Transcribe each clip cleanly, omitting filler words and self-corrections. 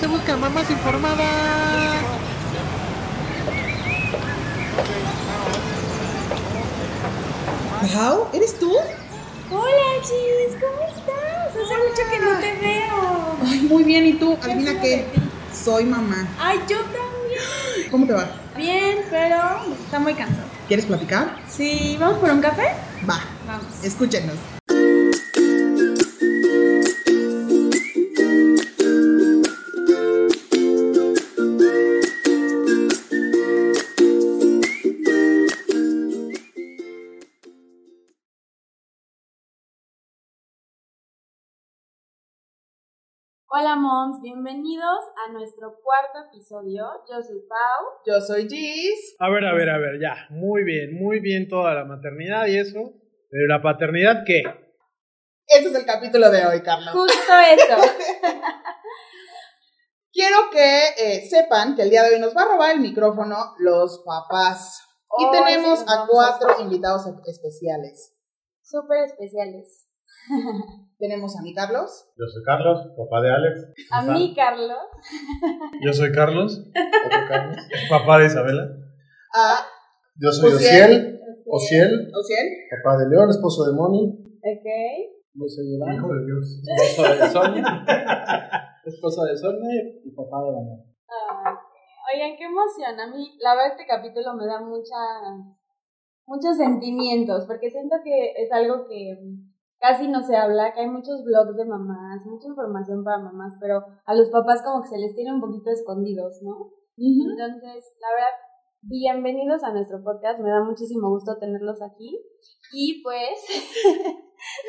se busca mamás informadas. Pau, ¿eres tú? Hola, Gis, ¿cómo estás? Hace mucho que no te veo. Ay, muy bien, ¿y tú? Adivina qué, soy mamá. Ay, yo también. ¿Cómo te va? Bien, pero está muy cansado. ¿Quieres platicar? Sí, ¿vamos por un café? Va, vamos. Escúchenos. Hola moms, bienvenidos a nuestro cuarto episodio. Yo soy Pau. Yo soy Gis. A ver, ya. Muy bien toda la maternidad y eso. Pero la paternidad, ¿qué? Ese es el capítulo de hoy, Carlos. Justo eso. Quiero que sepan que el día de hoy nos va a robar el micrófono los papás. Oh, y tenemos a 4 invitados especiales. Súper especiales. Tenemos a mi Carlos. Yo soy Carlos, papá de Alex. A mí Carlos. Yo soy Carlos, otro Carlos, papá de Isabela. Yo soy Ociel, papá de León, esposo de Moni. Ok. Yo soy Iván, hijo de Dios, esposa de Sonia y papá de Damián. Oigan, qué emoción. A mí, la verdad, este capítulo me da muchos sentimientos, porque siento que es algo que casi no se habla, que hay muchos blogs de mamás, mucha información para mamás, pero a los papás como que se les tiene un poquito escondidos, ¿no? Uh-huh. Entonces, la verdad, bienvenidos a nuestro podcast, me da muchísimo gusto tenerlos aquí y pues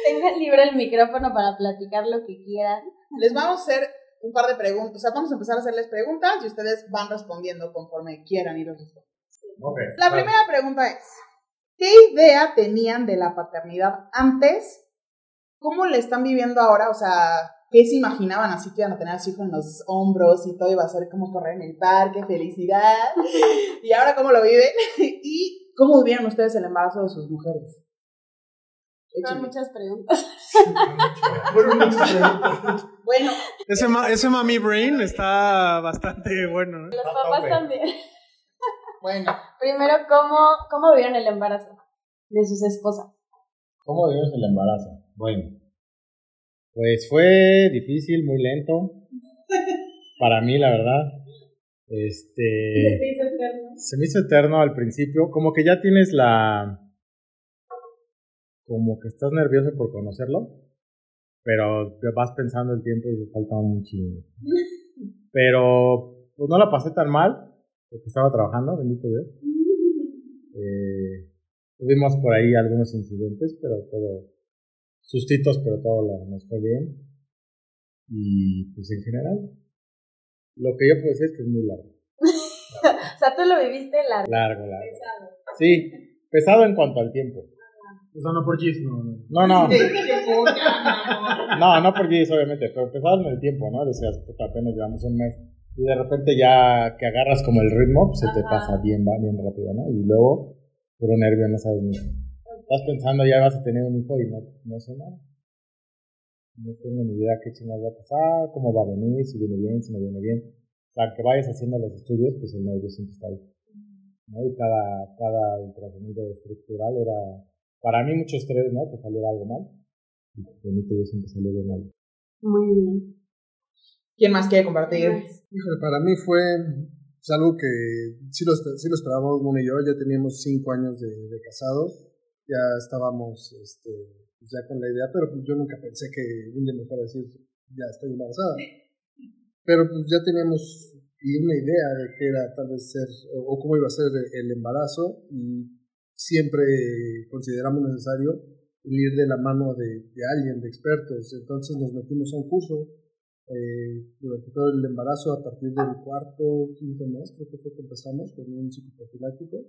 tengan libre el micrófono para platicar lo que quieran. Les vamos a hacer un par de preguntas, o sea, vamos a empezar a hacerles preguntas y ustedes van respondiendo conforme quieran ir respondiendo. Okay, la primera pregunta es, ¿qué idea tenían de la paternidad antes? ¿Cómo le están viviendo ahora? O sea, ¿qué se imaginaban así que iban a tener a su hijo en los hombros y todo iba a ser como correr en el parque, felicidad? ¿Y ahora cómo lo viven? ¿Y cómo vivieron ustedes el embarazo de sus mujeres? Fueron muchas preguntas. Bueno. Ese mami brain está bastante bueno, ¿eh? Los papás también. Bueno. Primero, ¿cómo vivieron el embarazo de sus esposas? ¿Cómo vivieron el embarazo? Bueno, pues fue difícil, muy lento, para mí la verdad, se me hizo eterno al principio, como que ya tienes como que estás nervioso por conocerlo, pero vas pensando el tiempo y te falta un chingo, pero pues no la pasé tan mal, porque estaba trabajando, bendito Dios, tuvimos por ahí algunos incidentes, pero todo... Sustitos, pero todo nos fue bien. Y pues en general, lo que yo puedo decir es que es muy largo. O sea, tú lo viviste largo. Pesado. Sí, pesado en cuanto al tiempo. O sea, no por Gis, no. No por Gis, obviamente, pero pesado en el tiempo, ¿no? Decías, puta, apenas llevamos un mes. Y de repente ya que agarras como el ritmo, pues se te pasa bien rápido, ¿no? Y luego, puro nervio, no sabes ni. Estás pensando, ya vas a tener un hijo y no sé nada. No tengo ni idea qué chingados va a pasar, cómo va a venir, si viene bien, si no viene bien. O sea, que vayas haciendo los estudios, pues el nervio siempre está ahí, ¿no? Y cada ultrasonido estructural era, para mí, mucho estrés, ¿no? Que saliera algo mal. Y para mí yo siempre salí de mal. Muy bien. ¿Quién más quiere compartir? Híjole, para mí fue... Es algo que sí lo esperábamos Moni y yo. Ya teníamos 5 años de casados. Ya estábamos ya con la idea, pero pues yo nunca pensé que un día me fuera a decir, ya estoy embarazada. Pero pues ya teníamos una idea de qué era tal vez ser, o cómo iba a ser el embarazo, y siempre consideramos necesario ir de la mano de alguien, de expertos. Entonces nos metimos a un curso durante todo el embarazo, a partir del 4º, 5º mes, creo que fue que empezamos con un psicoprofiláctico.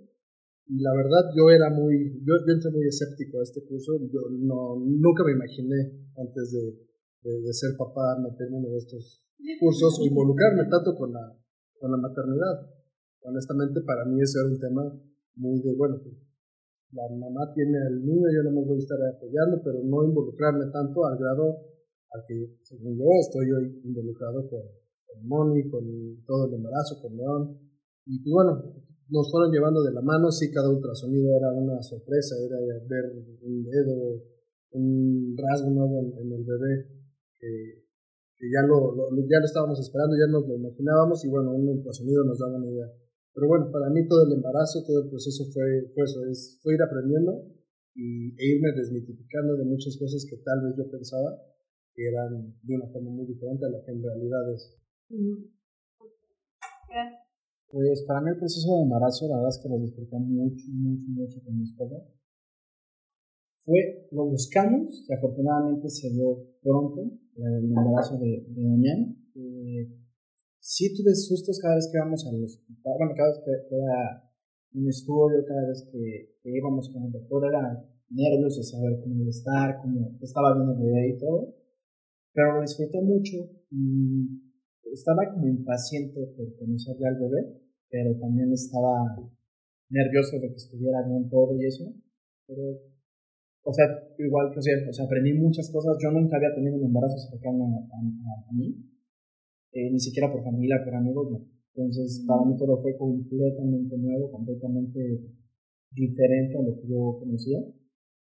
Y la verdad, yo entré muy escéptico a este curso. Yo nunca me imaginé antes de ser papá meterme en uno de estos cursos o involucrarme tanto con la maternidad. Honestamente, para mí ese era un tema muy de, bueno, pues, la mamá tiene al niño, yo no me voy a estar apoyando, pero no involucrarme tanto al grado a que, según yo, estoy hoy involucrado con con Moni, con todo el embarazo, con León. Y bueno, nos fueron llevando de la mano. Sí, cada ultrasonido era una sorpresa, era ver un dedo, un rasgo nuevo en el bebé, que ya lo estábamos esperando, ya nos lo imaginábamos, y bueno, un ultrasonido nos daba una idea. Pero bueno, para mí todo el embarazo, todo el proceso fue eso, fue ir aprendiendo e irme desmitificando de muchas cosas que tal vez yo pensaba que eran de una forma muy diferente a la que en realidad es. Gracias. Pues para mí el proceso de embarazo, la verdad es que lo disfruté mucho, mucho, mucho con mi esposa. Lo buscamos, que afortunadamente se dio pronto, el embarazo de Damián. Sí tuve sustos cada vez que íbamos al hospital, bueno, cada vez que era un estudio, cada vez que íbamos con el doctor, era nervios de saber cómo iba a estar, cómo estaba viendo el bebé y todo, pero lo disfruté mucho y estaba como impaciente por conocer ya al bebé, pero también estaba nervioso de que estuviera bien todo y eso, pero... O sea, igual que Ociel, o sea, aprendí muchas cosas. Yo nunca había tenido un embarazo cercano a mí, ni siquiera por familia, por amigos, no. Entonces, para mí todo fue completamente nuevo, completamente diferente a lo que yo conocía.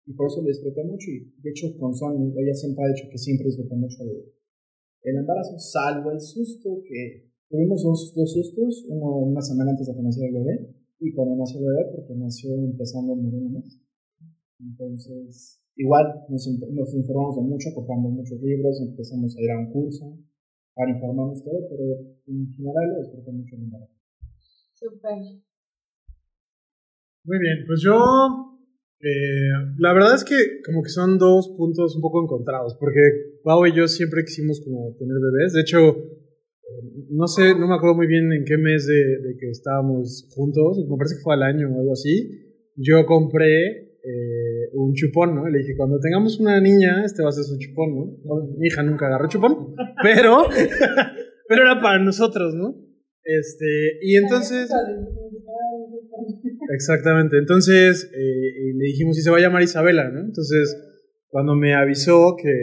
Y por eso lo disfruté mucho. Y de hecho, con Sonia, ella siempre ha dicho que siempre disfruté mucho el embarazo, salvo el susto que tuvimos dos sustos, uno una semana antes de que naciera el bebé, y cuando nació el bebé, porque nació empezando el 9 meses. Entonces, igual nos informamos de mucho, compramos muchos libros, empezamos a ir a un curso para informarnos todo, pero en general lo disfruté mucho. Súper. Muy bien, pues yo, la verdad es que como que son dos puntos un poco encontrados, porque Pau y yo siempre quisimos como tener bebés. De hecho, no sé, no me acuerdo muy bien en qué mes de que estábamos juntos, me parece que fue al año o algo así, yo compré... un chupón, ¿no? Le dije, cuando tengamos una niña, este va a ser su chupón, ¿no? Mi hija nunca agarró chupón, pero era para nosotros, ¿no? Y entonces... Exactamente, entonces le dijimos, y se va a llamar Isabela, ¿no? Entonces, cuando me avisó que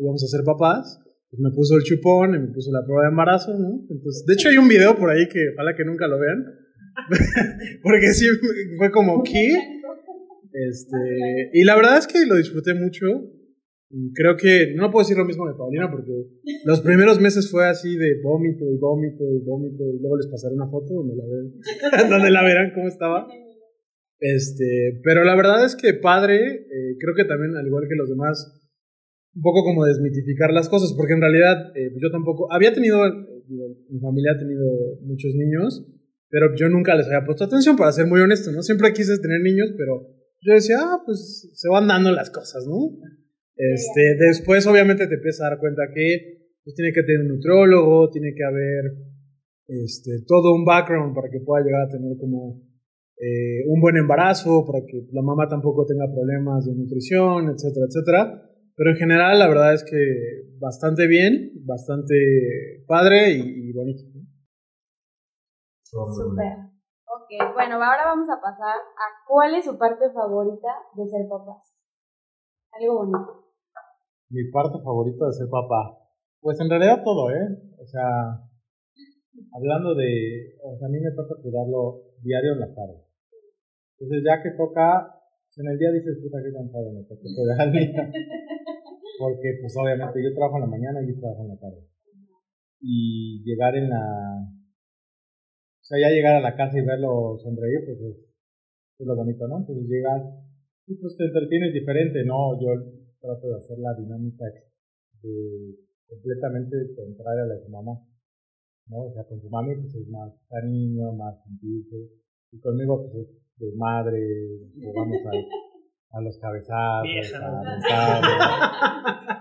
íbamos a ser papás, pues me puso el chupón y me puso la prueba de embarazo, ¿no? Entonces, de hecho, hay un video por ahí que ojalá que nunca lo vean, porque sí fue como, ¿qué? Y la verdad es que lo disfruté mucho. Creo que no puedo decir lo mismo de Paulina, porque los primeros meses fue así de vómito y vómito y vómito, y luego les pasaré una foto donde la verán cómo estaba. Pero la verdad es que padre, creo que también, al igual que los demás, un poco como desmitificar las cosas, porque en realidad yo tampoco había tenido, mi familia ha tenido muchos niños, pero yo nunca les había puesto atención, para ser muy honesto, ¿no? Siempre quise tener niños, pero yo decía, pues se van dando las cosas, ¿no? Después obviamente te empiezas a dar cuenta que pues, tiene que tener un nutriólogo, tiene que haber todo un background para que pueda llegar a tener como un buen embarazo, para que la mamá tampoco tenga problemas de nutrición, etcétera, etcétera. Pero en general la verdad es que bastante bien, bastante padre y bonito, ¿no? Súper. Ok, bueno, ahora vamos a pasar a cuál es su parte favorita de ser papás. Algo bonito. Mi parte favorita de ser papá. Pues en realidad todo, ¿eh? O sea, hablando de... O sea, a mí me toca cuidarlo diario en la tarde. Entonces ya que toca... En el día dices, puta, qué cansado me toca cuidar al niño. Porque pues obviamente yo trabajo en la mañana y yo trabajo en la tarde. Y llegar en la... O sea, ya llegar a la casa y verlo sonreír, pues es lo bonito, ¿no? Entonces llegas y pues te entretienes diferente, ¿no? Yo trato de hacer la dinámica completamente contraria a la de su mamá, ¿no? O sea, con su mami pues es más cariño, más sentido, y conmigo pues es de madre, jugamos a los cabezazos, a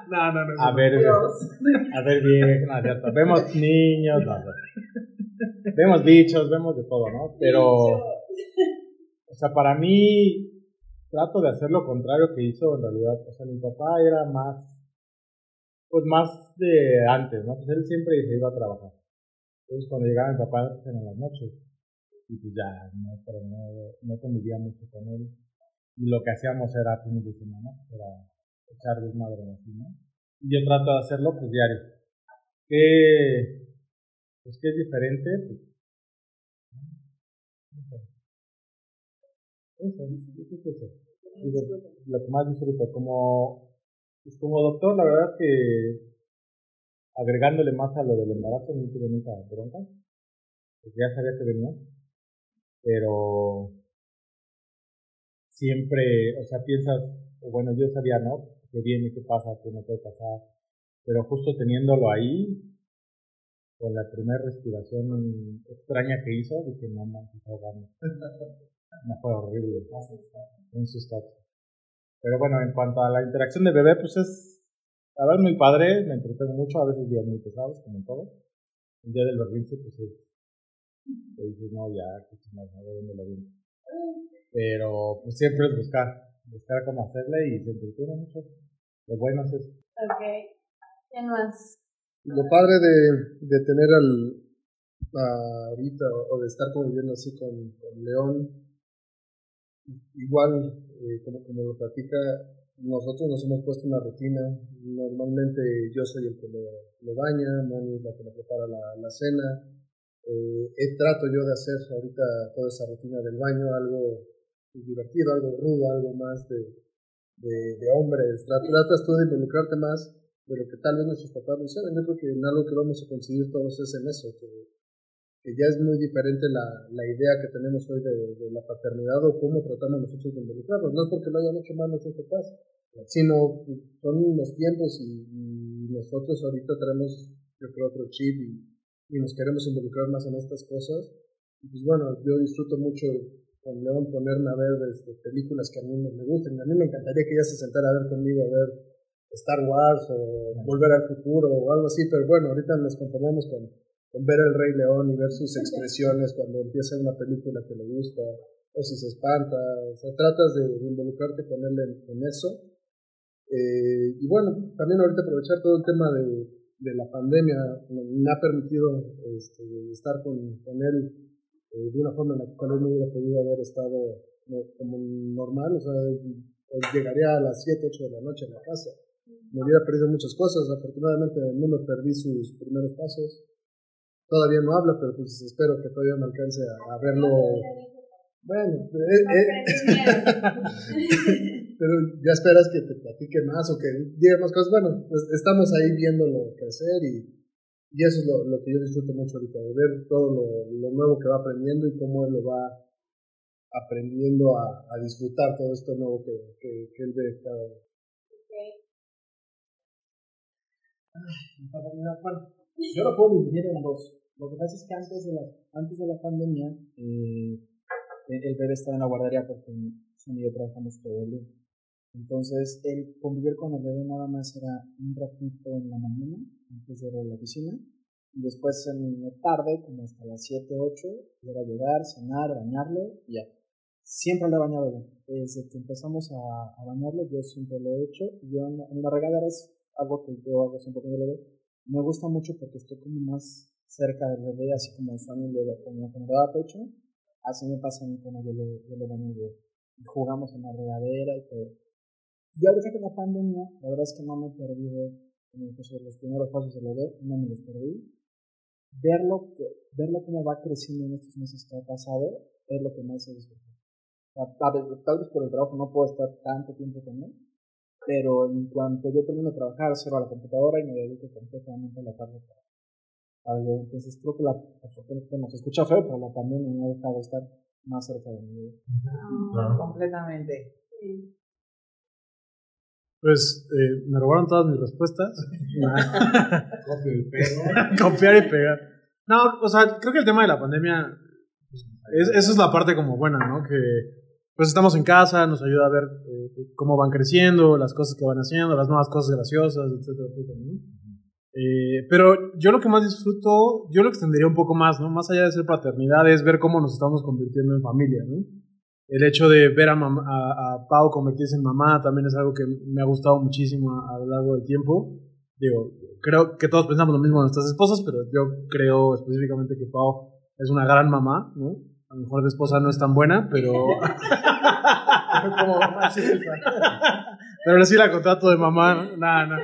montar, no, a ver bien, no, cierto, vemos niños, vemos bichos, vemos de todo, ¿no? Pero, o sea, para mí, trato de hacer lo contrario que hizo en realidad. O sea, mi papá era más de antes, ¿no? Pues él siempre se iba a trabajar. Entonces, cuando llegaba mi papá, eran las noches. Y pues ya, no convivía mucho con él. Y lo que hacíamos era fines de semana, era echar desmadre así, ¿no? Y yo trato de hacerlo, pues, diario. que es diferente, pues, eso, lo que más disfruto, como doctor, la verdad que agregándole más a lo del embarazo, no tuve nunca bronca, pues ya sabía que venía, pero siempre, o sea, piensas, bueno, yo sabía, ¿no?, qué viene, qué pasa, qué no puede pasar, pero justo teniéndolo ahí, con la primera respiración extraña que hizo, dije, no, man, está ahogando. No, fue horrible, un sustazo. Pero bueno, en cuanto a la interacción de bebé, pues es, la verdad, muy padre, me entretengo mucho, a veces días muy pesados, como en todo. El día del berrinche, pues es, te dices, no, ya, que chingados, no, dónde lo viene. Pero, pues siempre es buscar cómo hacerle y se entretiene mucho. Lo bueno es eso. Ok, ¿qué más? Lo padre de tener ahorita o de estar conviviendo así con León, igual como lo platica, nosotros nos hemos puesto una rutina. Normalmente yo soy el que lo baña, Moni es la que le prepara la cena. Trato yo de hacer ahorita toda esa rutina del baño, algo divertido, algo rudo, algo más de hombres. Tratas tú de involucrarte más de lo que tal vez nuestros papás nos saben. Yo creo que en algo que vamos a conseguir todos es en eso, que ya es muy diferente la idea que tenemos hoy de la paternidad o cómo tratamos nosotros de involucrarnos. No es porque lo hayan hecho mal nuestros papás, sino son los tiempos y nosotros ahorita tenemos, yo creo, otro chip y nos queremos involucrar más en estas cosas. Y pues bueno, yo disfruto mucho con León ponerme a ver películas que a mí me gusten. A mí me encantaría que ella se sentara a ver conmigo, a ver Star Wars o Volver al Futuro o algo así, pero bueno, ahorita nos conformamos con ver El Rey León y ver sus expresiones cuando empieza una película que le gusta o si se espanta. O sea, tratas de involucrarte con él en eso. Y bueno, también ahorita aprovechar todo el tema de la pandemia me ha permitido estar con él de una forma en la que él no hubiera podido haber estado como normal. O sea, llegaría a las 7, 8 de la noche a la casa. Me hubiera perdido muchas cosas. Afortunadamente no me perdí sus primeros pasos. Todavía no habla, pero pues espero que todavía me alcance a verlo. Bueno, pero ya esperas que te platique más o que diga más cosas. Bueno, pues estamos ahí viéndolo crecer y eso es lo que yo disfruto mucho ahorita, de ver todo lo nuevo que va aprendiendo y cómo él lo va aprendiendo a disfrutar todo esto nuevo que él ve cada vez. Bueno, yo lo puedo dividir en dos. Lo que pasa es que antes de la pandemia el bebé estaba en la guardería porque Sonia y yo trabajamos todo el día. Entonces el convivir con el bebé nada más era un ratito en la mañana antes de ir a la oficina y después en la tarde, como hasta las 7, 8, era llegar, cenar, bañarlo y ya. Siempre lo he bañado yo. Desde que empezamos a bañarlo yo siempre lo he hecho. Yo en la regadera es algo que yo hago siempre con el bebé. Me gusta mucho porque estoy como más cerca del bebé, así como Sonia cuando me daba pecho, así me pasa a mí cuando yo lo baño y jugamos en la regadera y todo. Y ahorita con la pandemia, la verdad es que no me he perdido en los primeros pasos del bebé, no me los perdí. Verlo cómo va creciendo en estos meses que ha pasado es lo que más he disfrutado. Tal vez por el trabajo no puedo estar tanto tiempo con él, pero en cuanto yo termino de trabajar, cierro la computadora y me dedico completamente a la tarde. Entonces creo que nos escucha feo, pero la pandemia me ha dejado estar más cerca de mí. No, completamente. Sí. Pues me robaron todas mis respuestas. Copiar y pegar. No, o sea, creo que el tema de la pandemia, pues, eso es la parte como buena, ¿no? Que pues estamos en casa, nos ayuda a ver cómo van creciendo, las cosas que van haciendo, las nuevas cosas graciosas, etcétera, etcétera, ¿no? Pero yo lo que más disfruto, yo lo extendería un poco más, ¿no? Más allá de ser paternidad, es ver cómo nos estamos convirtiendo en familia, ¿no? El hecho de ver a Pau convertirse en mamá también es algo que me ha gustado muchísimo a lo largo del tiempo. Digo, creo que todos pensamos lo mismo de nuestras esposas, pero yo creo específicamente que Pau es una gran mamá, ¿no? A lo mejor de esposa no es tan buena, pero... Como mamá, sí, pero sí la contrato de mamá, ¿no?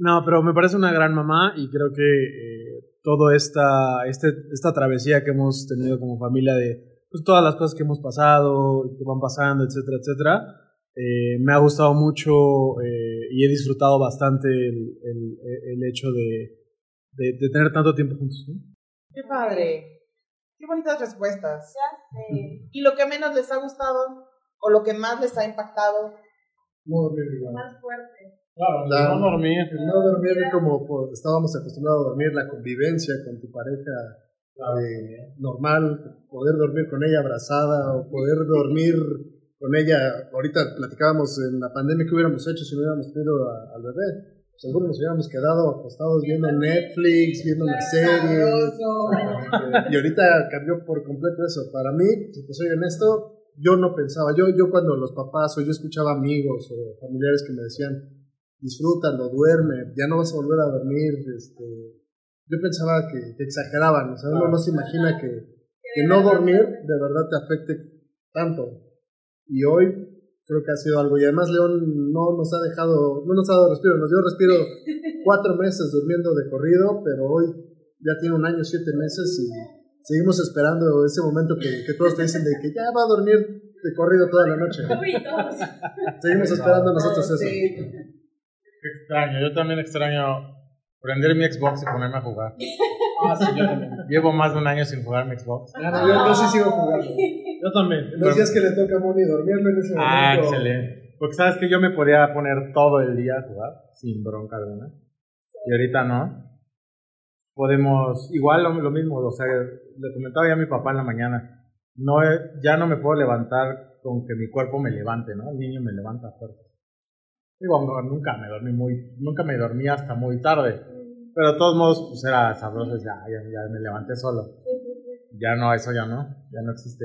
No, pero me parece una gran mamá y creo que toda esta travesía que hemos tenido como familia de pues, todas las cosas que hemos pasado, que van pasando, etcétera, etcétera, me ha gustado mucho y he disfrutado bastante el hecho de tener tanto tiempo juntos, ¿no? ¡Qué padre! ¡Qué bonitas respuestas! Ya sé. ¿Y lo que menos les ha gustado o lo que más les ha impactado? Muy bien. Más fuerte. Claro, no dormir. Como pues, estábamos acostumbrados a dormir, la convivencia con tu pareja normal, poder dormir con ella abrazada o poder dormir con ella. Ahorita platicábamos en la pandemia que hubiéramos hecho si no hubiéramos tenido al bebé. Seguro nos hubiéramos quedado acostados viendo Netflix, viendo una serie. Y ahorita cambió por completo eso. Para mí, si te soy honesto, yo no pensaba. Yo cuando los papás o yo escuchaba amigos o familiares que me decían, disfrútalo, duerme, ya no vas a volver a dormir. Yo pensaba que exageraban. O sea, uno no se imagina que no dormir de verdad te afecte tanto. Y hoy creo que ha sido algo. Y además León no nos ha dado respiro. Nos dio respiro 4 meses durmiendo de corrido, pero hoy ya tiene 1 año, 7 meses y seguimos esperando ese momento que todos te dicen de que ya va a dormir de corrido toda la noche. Seguimos esperando nosotros eso. Qué extraño. Yo también extraño prender mi Xbox y ponerme a jugar. Sí, yo también. Llevo más de 1 año sin jugar mi Xbox. Claro, yo sí sigo jugando. Yo también. Los días que le toca a Moni dormirme en ese momento. Ah, excelente. Porque sabes que yo me podía poner todo el día a jugar, sin bronca alguna. Y ahorita no. Podemos, igual lo mismo, o sea, le comentaba ya a mi papá en la mañana, ya no me puedo levantar con que mi cuerpo me levante, ¿no? El niño me levanta fuerte. Digo, nunca me dormí hasta muy tarde. Pero de todos modos, pues era sabroso, ya me levanté solo. Ya no, eso ya no existe.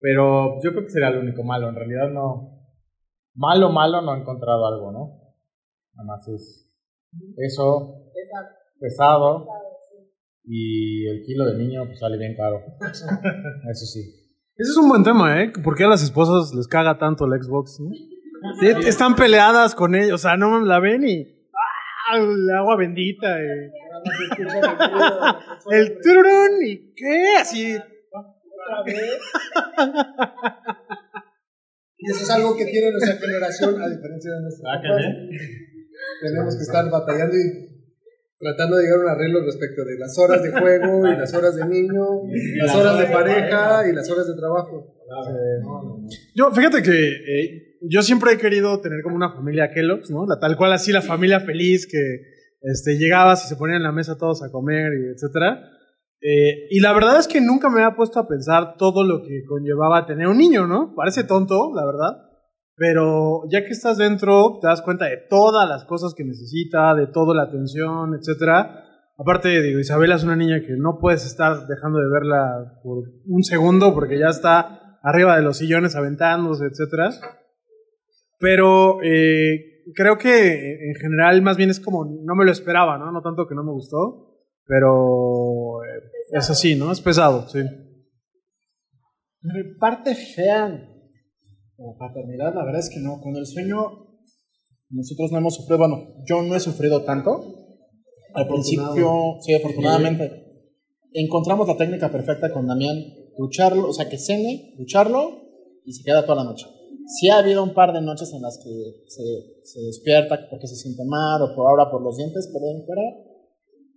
Pero yo creo que sería lo único malo, en realidad no. Malo no he encontrado algo, ¿no? Nada más es eso, pesado, y el kilo de niño pues sale bien caro. Eso sí. Ese es un buen tema, ¿eh? ¿Por qué a las esposas les caga tanto el Xbox, ¿no? Sí, están peleadas con ellos, o sea, no la ven y... el agua bendita, el tururón y qué así. Y eso es algo que tiene nuestra generación a diferencia de nuestra. Tenemos que estar batallando y tratando de llegar a un arreglo respecto de las horas de juego y las horas de niño, las horas de pareja y las horas de trabajo. Yo, fíjate que yo siempre he querido tener como una familia Kellogg's, ¿no? Tal cual así la familia feliz que llegabas y se ponían en la mesa todos a comer, y etcétera. Y la verdad es que nunca me había puesto a pensar todo lo que conllevaba tener un niño, ¿no? Parece tonto, la verdad, pero ya que estás dentro te das cuenta de todas las cosas que necesita, de toda la atención, etcétera. Aparte, digo, Isabela es una niña que no puedes estar dejando de verla por un segundo porque ya está arriba de los sillones aventándose, etcétera. Pero creo que en general más bien es como no me lo esperaba, ¿no? No tanto que no me gustó, pero es así, ¿no? Es pesado, sí. Mi parte fea como paternidad, la verdad es que no. Con el sueño nosotros no hemos sufrido, yo no he sufrido tanto. Al principio, sí, afortunadamente. Encontramos la técnica perfecta con Damián. Ducharlo, o sea que cene, ducharlo y se queda toda la noche. Sí ha habido un par de noches en las que se despierta porque se siente mal o por ahora por los dientes, pero de fuera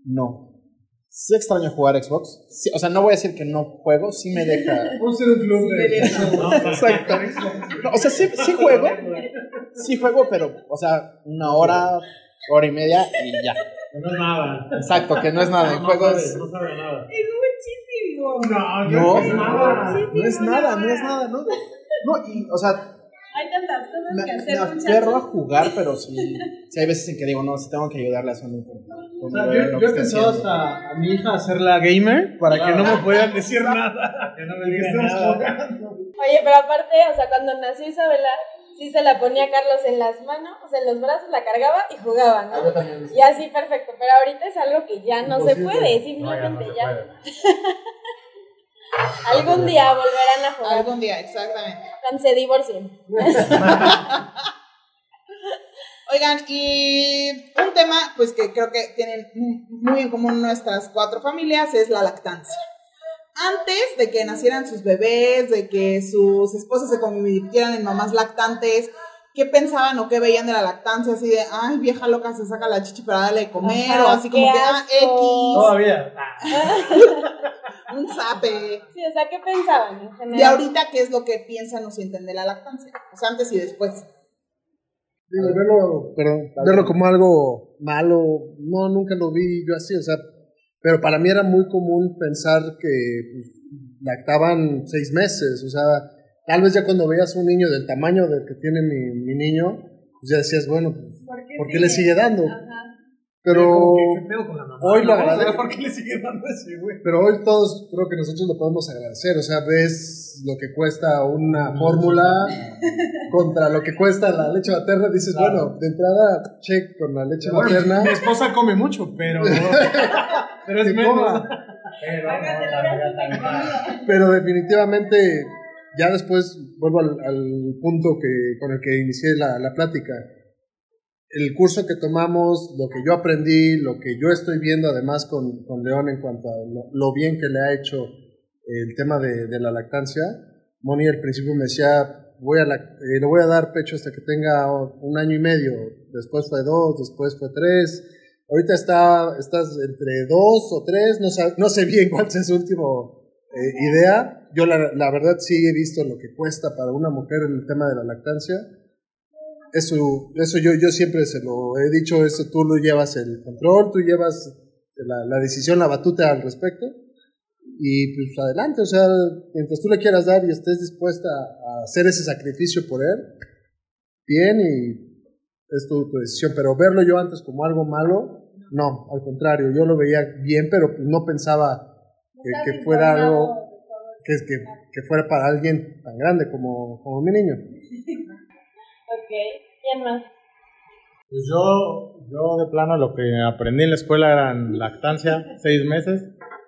no. Sí extraño jugar Xbox, sí, o sea no voy a decir que no juego, sí me deja. Vamos a hacer un club de Xbox. Exacto. No, o sea sí juego, pero o sea 1 hora, 1 hora y media y ya. No es nada. Exacto, que no es nada. En juegos no sabe nada. No es nada, ¿no? No, y, o sea, hay tantas cosas que hacer. Me aferro a jugar, pero sí hay veces en que digo, no, sí tengo que ayudarle a Sonia. Yo he pensado hasta a mi hija hacerla gamer para que no me puedan decir nada. Que no me digan nada. Oye, pero aparte, o sea, cuando nació Isabela, sí se la ponía a Carlos en las manos, o sea, en los brazos, la cargaba y jugaba, ¿no? Yo también. Y así, perfecto. Pero ahorita es algo que ya no se puede, simplemente ya. Algún día volverán a jugar. Algún día, exactamente. Cuando se divorcien. Oigan, y un tema pues que creo que tienen muy en común nuestras cuatro familias es la lactancia. Antes de que nacieran sus bebés, de que sus esposas se convirtieran en mamás lactantes, ¿qué pensaban o qué veían de la lactancia? Así de, ay, vieja loca, se saca la chichi para darle de comer, ajá, o así como que, ah, X. Todavía. Un zape. Sí, o sea, ¿qué pensaban en general? Y ahorita, ¿qué es lo que piensan o sienten de la lactancia? O sea, antes y después. Digo, verlo como algo malo, no, nunca lo vi yo así, o sea, pero para mí era muy común pensar que pues, lactaban 6 meses, o sea, tal vez ya cuando veías un niño del tamaño del que tiene mi niño, pues ya decías, bueno, pues, ¿por qué le sigue dando? Ajá. Pero hoy lo agradezco. ¿Por qué le sigue dando ese güey? Pero hoy todos creo que nosotros lo podemos agradecer, o sea, ves lo que cuesta una fórmula contra lo que cuesta la leche materna, dices, claro, bueno, de entrada, check con la leche materna. Mi esposa come mucho, pero es menos. Pero definitivamente... Ya después vuelvo al punto con el que inicié la plática. El curso que tomamos, lo que yo aprendí, lo que yo estoy viendo además con León en cuanto a lo bien que le ha hecho el tema de la lactancia. Moni al principio me decía, le voy a dar pecho hasta que tenga 1 año y medio. Después fue 2, después fue 3. Ahorita estás entre 2 o 3, no sé bien cuál es su último... idea. Yo la verdad sí he visto lo que cuesta para una mujer en el tema de la lactancia. Eso yo siempre se lo he dicho, eso tú lo llevas el control, tú llevas la decisión, la batuta al respecto y pues adelante, o sea, mientras tú le quieras dar y estés dispuesta a hacer ese sacrificio por él, bien, y es tu decisión, pero verlo yo antes como algo malo, no, al contrario, yo lo veía bien, pero no pensaba que fuera algo que fuera para alguien tan grande como mi niño. Ok, ¿quién más? Pues yo de plano lo que aprendí en la escuela eran lactancia, 6 meses,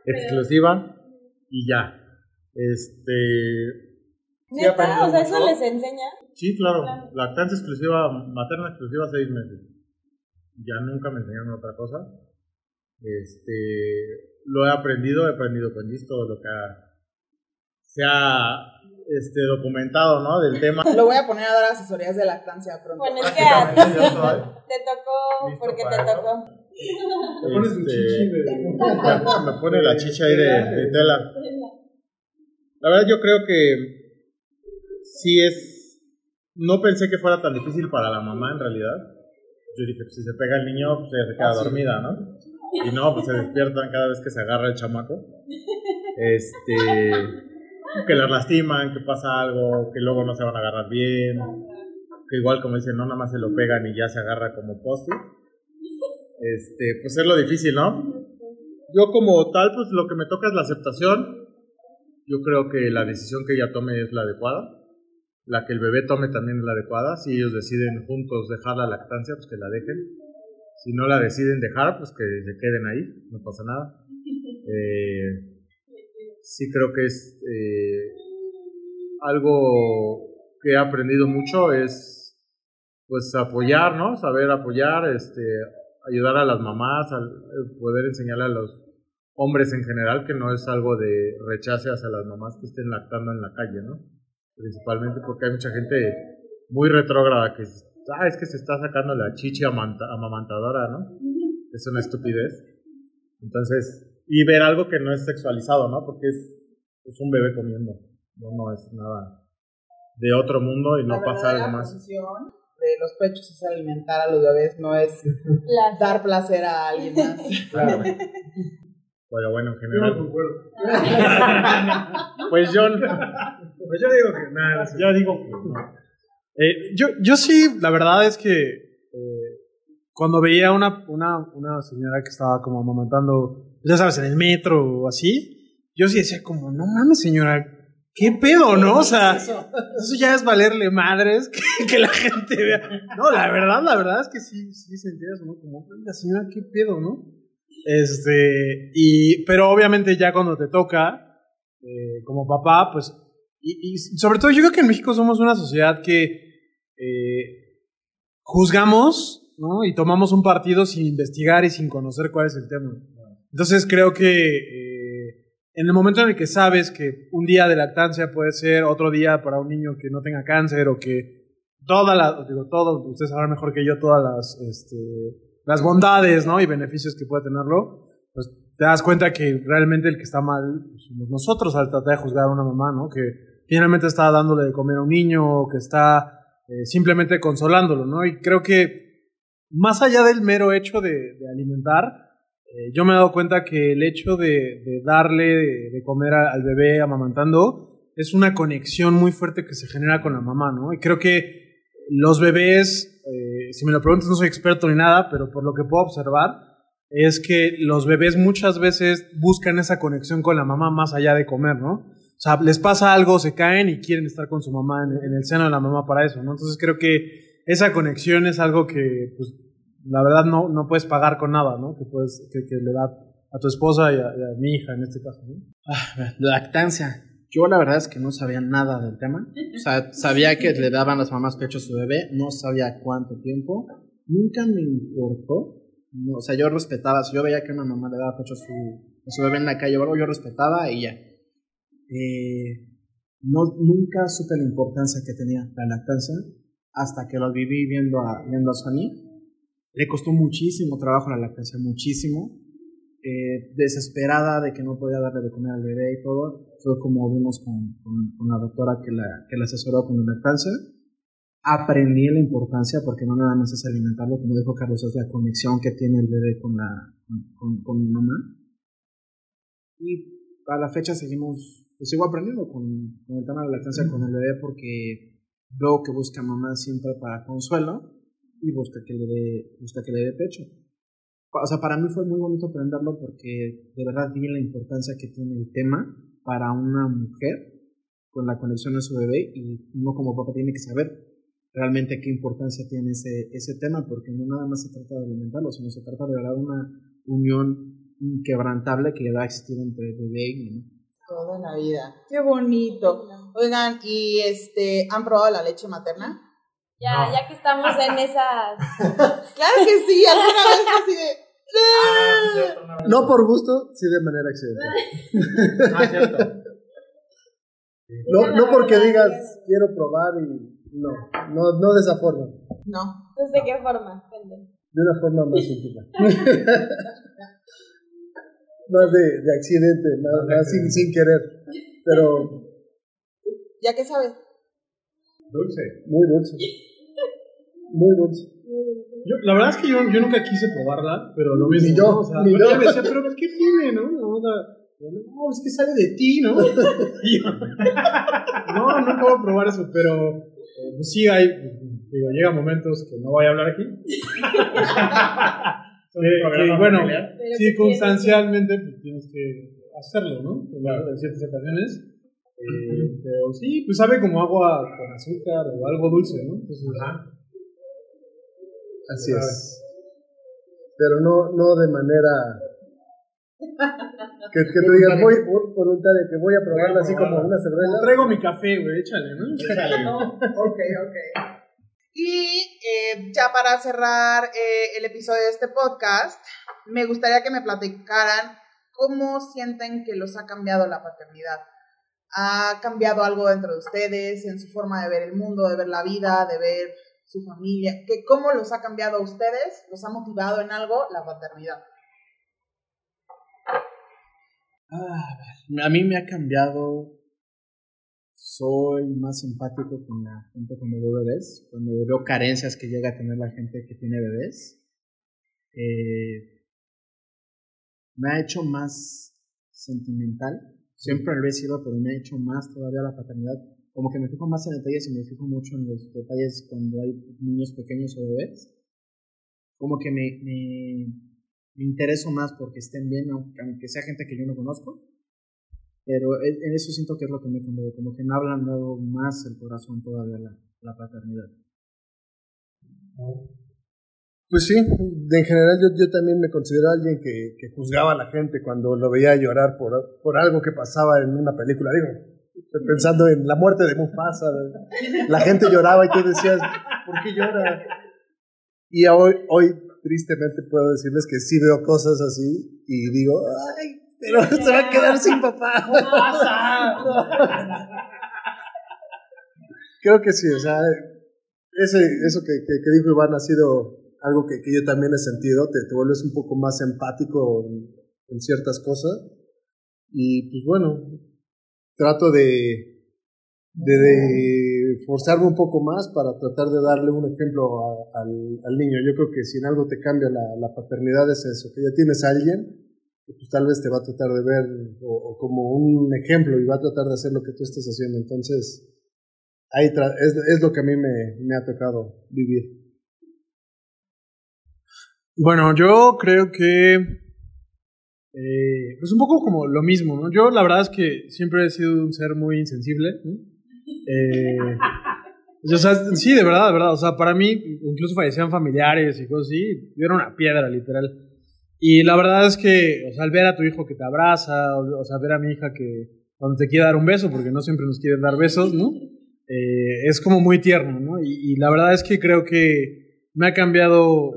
exclusiva y ya. ¿Neta? O sea, ¿eso les enseña? Sí, claro, lactancia exclusiva, materna exclusiva, 6 meses. Ya nunca me enseñaron otra cosa. Lo he aprendido con Gis, todo lo que se ha documentado, ¿no? Del tema. Lo voy a poner a dar asesorías de lactancia pronto. Bueno, es que a ti te tocó porque te tocó. Te pones un chichi, me pone la chicha ahí de tela. La verdad yo creo que sí no pensé que fuera tan difícil para la mamá en realidad. Yo dije, pues si se pega el niño, pues ella se queda dormida, ¿no? Y no, pues se despiertan cada vez que se agarra el chamaco. Que las lastiman, que pasa algo, que luego no se van a agarrar bien, que igual como dicen, no, nada más se lo pegan y ya se agarra como poste. Pues es lo difícil, ¿no? Yo como tal, pues lo que me toca es la aceptación. Yo creo que la decisión que ella tome es la adecuada. La que el bebé tome también es la adecuada. Si ellos deciden juntos dejar la lactancia, pues que la dejen. Si no la deciden dejar, pues que se queden ahí, no pasa nada. Sí creo que es algo que he aprendido mucho, es pues apoyar, ¿no? Saber apoyar, ayudar a las mamás, poder enseñarle a los hombres en general que no es algo de rechazo hacia las mamás que estén lactando en la calle, ¿no? Principalmente porque hay mucha gente muy retrógrada que es que se está sacando la chichi amamantadora, ¿no? Es una estupidez. Entonces, y ver algo que no es sexualizado, ¿no? Porque es un bebé comiendo, no es nada de otro mundo y no pasa algo más. La función de los pechos es alimentar a los bebés, no es dar placer a alguien más. Claro. Pero bueno, en general. Pues yo digo que nada. Yo digo que no. Yo sí, la verdad es que cuando veía una señora que estaba como amamantando, ya sabes, en el metro o así, yo sí decía como, no mames señora, qué pedo, ¿no? O sea, eso ya es valerle madres que la gente vea. No, la verdad es que sí sentía eso, ¿no? Como, la señora, qué pedo, ¿no? Pero obviamente ya cuando te toca, como papá, pues, y sobre todo yo creo que en México somos una sociedad que juzgamos, ¿no? Y tomamos un partido sin investigar y sin conocer cuál es el tema. Entonces creo que en el momento en el que sabes que un día de lactancia puede ser otro día para un niño que no tenga cáncer, o que todos, ustedes sabrán mejor que yo todas las bondades, ¿no? Y beneficios que puede tenerlo, pues te das cuenta que realmente el que está mal somos nosotros al tratar de juzgar a una mamá, ¿no? Que finalmente está dándole de comer a un niño, o que está simplemente consolándolo, ¿no? Y creo que más allá del mero hecho de alimentar, yo me he dado cuenta que el hecho de darle de comer al bebé amamantando es una conexión muy fuerte que se genera con la mamá, ¿no? Y creo que los bebés, si me lo preguntas, no soy experto ni nada, pero por lo que puedo observar es que los bebés muchas veces buscan esa conexión con la mamá más allá de comer, ¿no? O sea, les pasa algo, se caen y quieren estar con su mamá en el seno de la mamá para eso, ¿no? Entonces creo que esa conexión es algo que, pues, la verdad no puedes pagar con nada, ¿no? Que le da a tu esposa y a mi hija en este caso, ¿no? Lactancia. Yo la verdad es que no sabía nada del tema. O sea, sabía que le daban las mamás pecho a su bebé, no sabía cuánto tiempo. Nunca me importó. No, o sea, yo respetaba. Si yo veía que una mamá le daba pecho a su bebé en la calle o algo, yo respetaba y ya. Nunca supe la importancia que tenía la lactancia. Hasta que lo viví viendo a Sonia. Le costó muchísimo trabajo la lactancia, muchísimo. Desesperada de que no podía darle de comer al bebé y todo. Fue como vimos con la doctora que la asesoró con la lactancia. Aprendí la importancia, porque no nada más es alimentarlo, como dijo Carlos, es la conexión que tiene el bebé con mamá. Y a la fecha sigo aprendiendo con el tema de la lactancia con el bebé, porque veo que busca mamá siempre para consuelo y busca que le dé pecho. O sea, para mí fue muy bonito aprenderlo, porque de verdad vi la importancia que tiene el tema para una mujer con la conexión a su bebé, y uno como papá tiene que saber realmente qué importancia tiene ese tema, porque no nada más se trata de alimentarlo, sino se trata de verdad de una unión inquebrantable que va a existir entre bebé y mamá. Toda la vida. ¡Qué bonito! Oigan, ¿y han probado la leche materna? Ya, no. Ya que estamos en esas... ¡Claro que sí! Alguna vez así de... No por gusto, sí de manera accidental. Ah, cierto. No porque digas, quiero probar y... No de esa forma. No. Entonces, ¿de qué forma? De una forma más íntima. Más de accidente, más sin querer, pero... ¿Ya qué sabes? Dulce. Muy dulce. Muy dulce. La verdad es que yo nunca quise probarla, pero lo mismo. Ni yo, ¿no? O sea, ni yo. Me decía, pero ¿qué tiene, no? No, es que sale de ti, ¿no? No, nunca voy a probar eso, pero sí hay, digo, llega momentos que no voy a hablar aquí. Bueno, circunstancialmente pues, tienes que hacerlo, ¿no? Claro. En ciertas ocasiones. Pero sí, pues sabe como agua con azúcar o algo dulce, ¿no? Entonces, ajá. Así es. Pero no de manera que te digas, voy por voluntad de que voy a probarla así como una cerveza. O traigo mi café, güey, échale, ¿no? Échale. No. Ok. Y ya para cerrar el episodio de este podcast, me gustaría que me platicaran cómo sienten que los ha cambiado la paternidad. ¿Ha cambiado algo dentro de ustedes, en su forma de ver el mundo, de ver la vida, de ver su familia? ¿Cómo los ha cambiado a ustedes? ¿Los ha motivado en algo la paternidad? A mí me ha cambiado... Soy más empático con la gente cuando veo bebés, cuando veo carencias que llega a tener la gente que tiene bebés. Me ha hecho más sentimental, siempre lo he sido, pero me ha hecho más todavía la paternidad. Como que me fijo más en detalles, y me fijo mucho en los detalles cuando hay niños pequeños o bebés. Como que me intereso más porque estén bien, aunque sea gente que yo no conozco. Pero en eso siento que es lo que me ha cambiado, como que me ha ablandado más el corazón todavía la paternidad. Pues sí, en general yo también me considero alguien que juzgaba a la gente cuando lo veía llorar por algo que pasaba en una película. Digo, pensando en la muerte de Mufasa, la gente lloraba y tú decías, ¿por qué llora? Y hoy tristemente puedo decirles que sí veo cosas así y digo, ay, pero ya se va a quedar sin papá. Creo que sí, o sea, eso que dijo Iván ha sido algo que yo también he sentido, te vuelves un poco más empático en ciertas cosas. Y pues bueno, trato de forzarme un poco más para tratar de darle un ejemplo al niño. Yo creo que si en algo te cambia la paternidad es eso, que ya tienes a alguien que pues tal vez te va a tratar de ver o como un ejemplo y va a tratar de hacer lo que tú estás haciendo. Entonces, ahí es lo que a mí me ha tocado vivir. Bueno, yo creo que pues un poco como lo mismo, ¿no? Yo la verdad es que siempre he sido un ser muy insensible, ¿no? O sea, sí, de verdad, o sea, para mí incluso fallecían familiares y cosas así, yo era una piedra, literal. Y la verdad es que, o sea, al ver a tu hijo que te abraza, o sea, ver a mi hija que cuando te quiere dar un beso, porque no siempre nos quieren dar besos, ¿no? Es como muy tierno, ¿no? Y la verdad es que creo que me ha cambiado.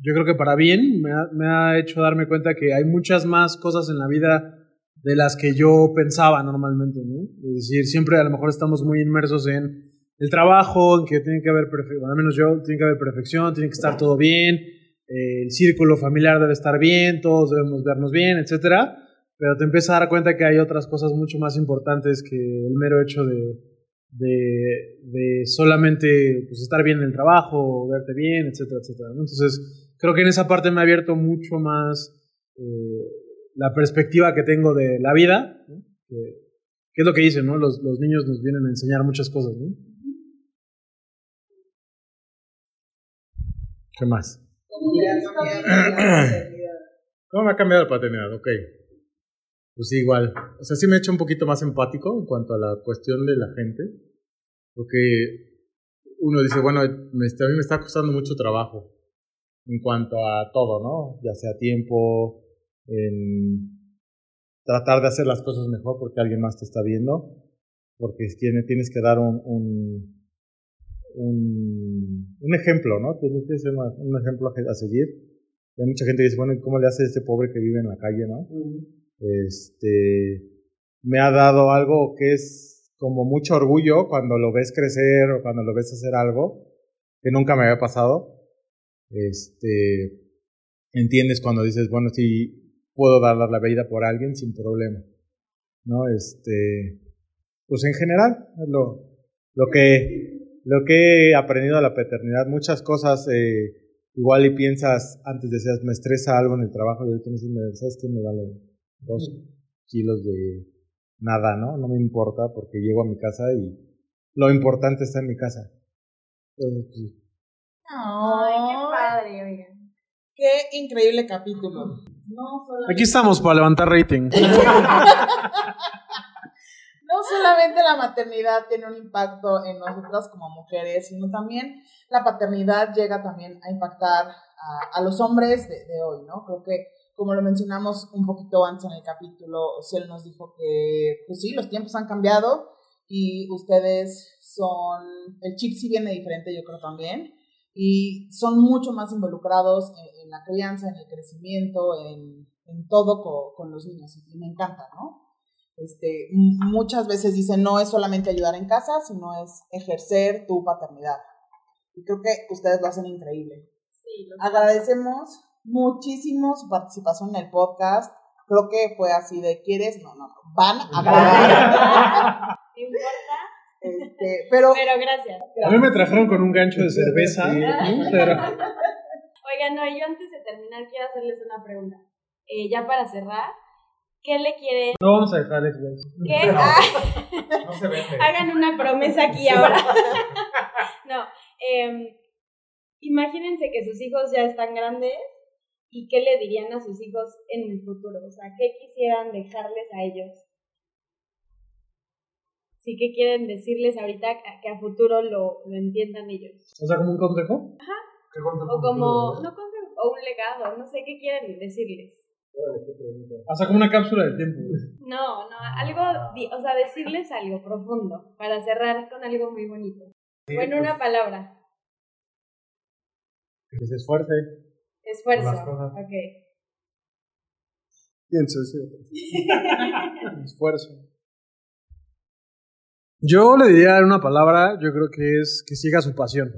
Yo creo que para bien, me ha hecho darme cuenta que hay muchas más cosas en la vida de las que yo pensaba normalmente, ¿no? Es decir, siempre a lo mejor estamos muy inmersos en el trabajo, en que tiene que haber, bueno, al menos yo, tiene que haber perfección, tiene que estar todo bien, el círculo familiar debe estar bien, todos debemos vernos bien, etc. Pero te empiezas a dar cuenta que hay otras cosas mucho más importantes que el mero hecho de solamente pues, estar bien en el trabajo, verte bien, etc., ¿no? Entonces, creo que en esa parte me ha abierto mucho más la perspectiva que tengo de la vida, ¿no? Que es lo que dicen, ¿no? Los niños nos vienen a enseñar muchas cosas, ¿no? ¿Qué más? ¿Cómo me ha cambiado la paternidad? Ok. Pues sí, igual. O sea, sí me he hecho un poquito más empático en cuanto a la cuestión de la gente. Porque uno dice, bueno, a mí me está costando mucho trabajo. En cuanto a todo, ¿no? Ya sea tiempo, en tratar de hacer las cosas mejor porque alguien más te está viendo, porque tienes que dar un ejemplo, ¿no? Tienes que ser un ejemplo a seguir. Hay mucha gente que dice, bueno, ¿y cómo le hace a este pobre que vive en la calle, ¿no? Uh-huh. Me ha dado algo que es como mucho orgullo cuando lo ves crecer o cuando lo ves hacer algo que nunca me había pasado. Entiendes cuando dices, bueno, sí puedo dar la vida por alguien sin problema, ¿no? Pues en general lo que he aprendido de la paternidad, muchas cosas igual y piensas antes decías me estresa algo en el trabajo y ahorita me dices, ¿sabes qué? Me vale 2 kilos de nada, ¿no? No me importa porque llego a mi casa y lo importante está en mi casa. Entonces, ¡ay, qué padre, oiga! ¡Qué increíble capítulo! No solamente... Aquí estamos para levantar rating. No solamente la maternidad tiene un impacto en nosotras como mujeres, sino también la paternidad llega también a impactar a los hombres de hoy, ¿no? Creo que, como lo mencionamos un poquito antes en el capítulo, Ociel nos dijo que, pues sí, los tiempos han cambiado y ustedes son... El chip sí viene diferente, yo creo también. Y son mucho más involucrados en la crianza, en el crecimiento, en todo con los niños. Y me encanta, ¿no? Muchas veces dicen, no es solamente ayudar en casa, sino es ejercer tu paternidad. Y creo que ustedes lo hacen increíble. Sí, agradecemos muchísimo su participación en el podcast. Creo que fue así de, ¿quieres? No, van a grabar. ¿Te importa? Pero gracias. A mí me trajeron con un gancho de cerveza. Oigan, no, yo antes de terminar quiero hacerles una pregunta. Ya para cerrar, ¿qué le quieren? No vamos a dejar eso. ¿Qué? No se vende. Hagan una promesa aquí ahora. No. Imagínense que sus hijos ya están grandes y ¿qué le dirían a sus hijos en el futuro? O sea, ¿qué quisieran dejarles a ellos? Sí, ¿qué quieren decirles ahorita que a futuro lo entiendan ellos? O sea, ¿como un consejo? Ajá. ¿Qué consejo? O como, no consejo, o un legado, no sé, ¿qué quieren decirles? O sea, como una cápsula del tiempo. No, algo, o sea, decirles algo profundo, para cerrar con algo muy bonito. Sí, bueno, pues, una palabra. Que se esfuerce. Esfuerzo. Ok. Pienso, sí. Esfuerzo. Yo le diría una palabra, yo creo que es que siga su pasión.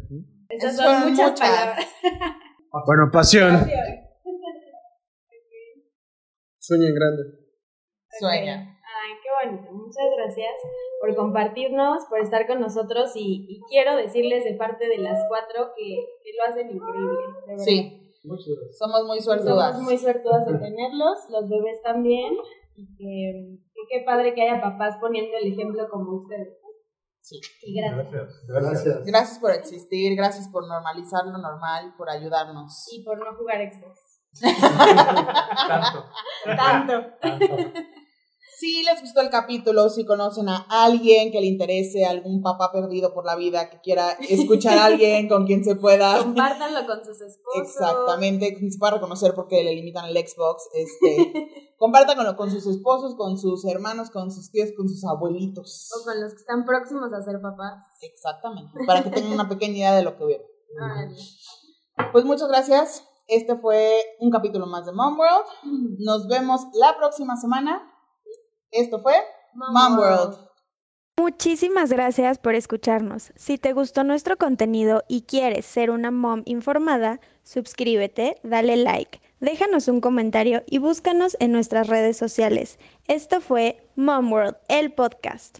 Esas son muchas palabras. Bueno, pasión. Sueña en grande. Sueña. Okay. Ay, qué bonito. Muchas gracias por compartirnos, por estar con nosotros y quiero decirles de parte de las cuatro que lo hacen increíble. De verdad. Sí. Somos muy suertudas. Somos muy suertudas de tenerlos, los bebés también. Y qué padre que haya papás poniendo el ejemplo como ustedes. Sí. Y gracias. Gracias por existir, gracias por normalizar lo normal, por ayudarnos. Y por no jugar Xbox. Tanto. Si les gustó el capítulo, si conocen a alguien que le interese, algún papá perdido por la vida que quiera escuchar a alguien con quien se pueda, compártanlo con sus esposos. Exactamente, que se pueda reconocer porque le limitan el Xbox. Compártanlo con sus esposos, con sus hermanos, con sus tíos, con sus abuelitos o con los que están próximos a ser papás. Exactamente, para que tengan una pequeña idea de lo que vieron. Vale. Pues muchas gracias. Este fue un capítulo más de Mom World. Nos vemos la próxima semana. Esto fue Mom World. Muchísimas gracias por escucharnos. Si te gustó nuestro contenido y quieres ser una mom informada, suscríbete, dale like, déjanos un comentario y búscanos en nuestras redes sociales. Esto fue Mom World, el podcast.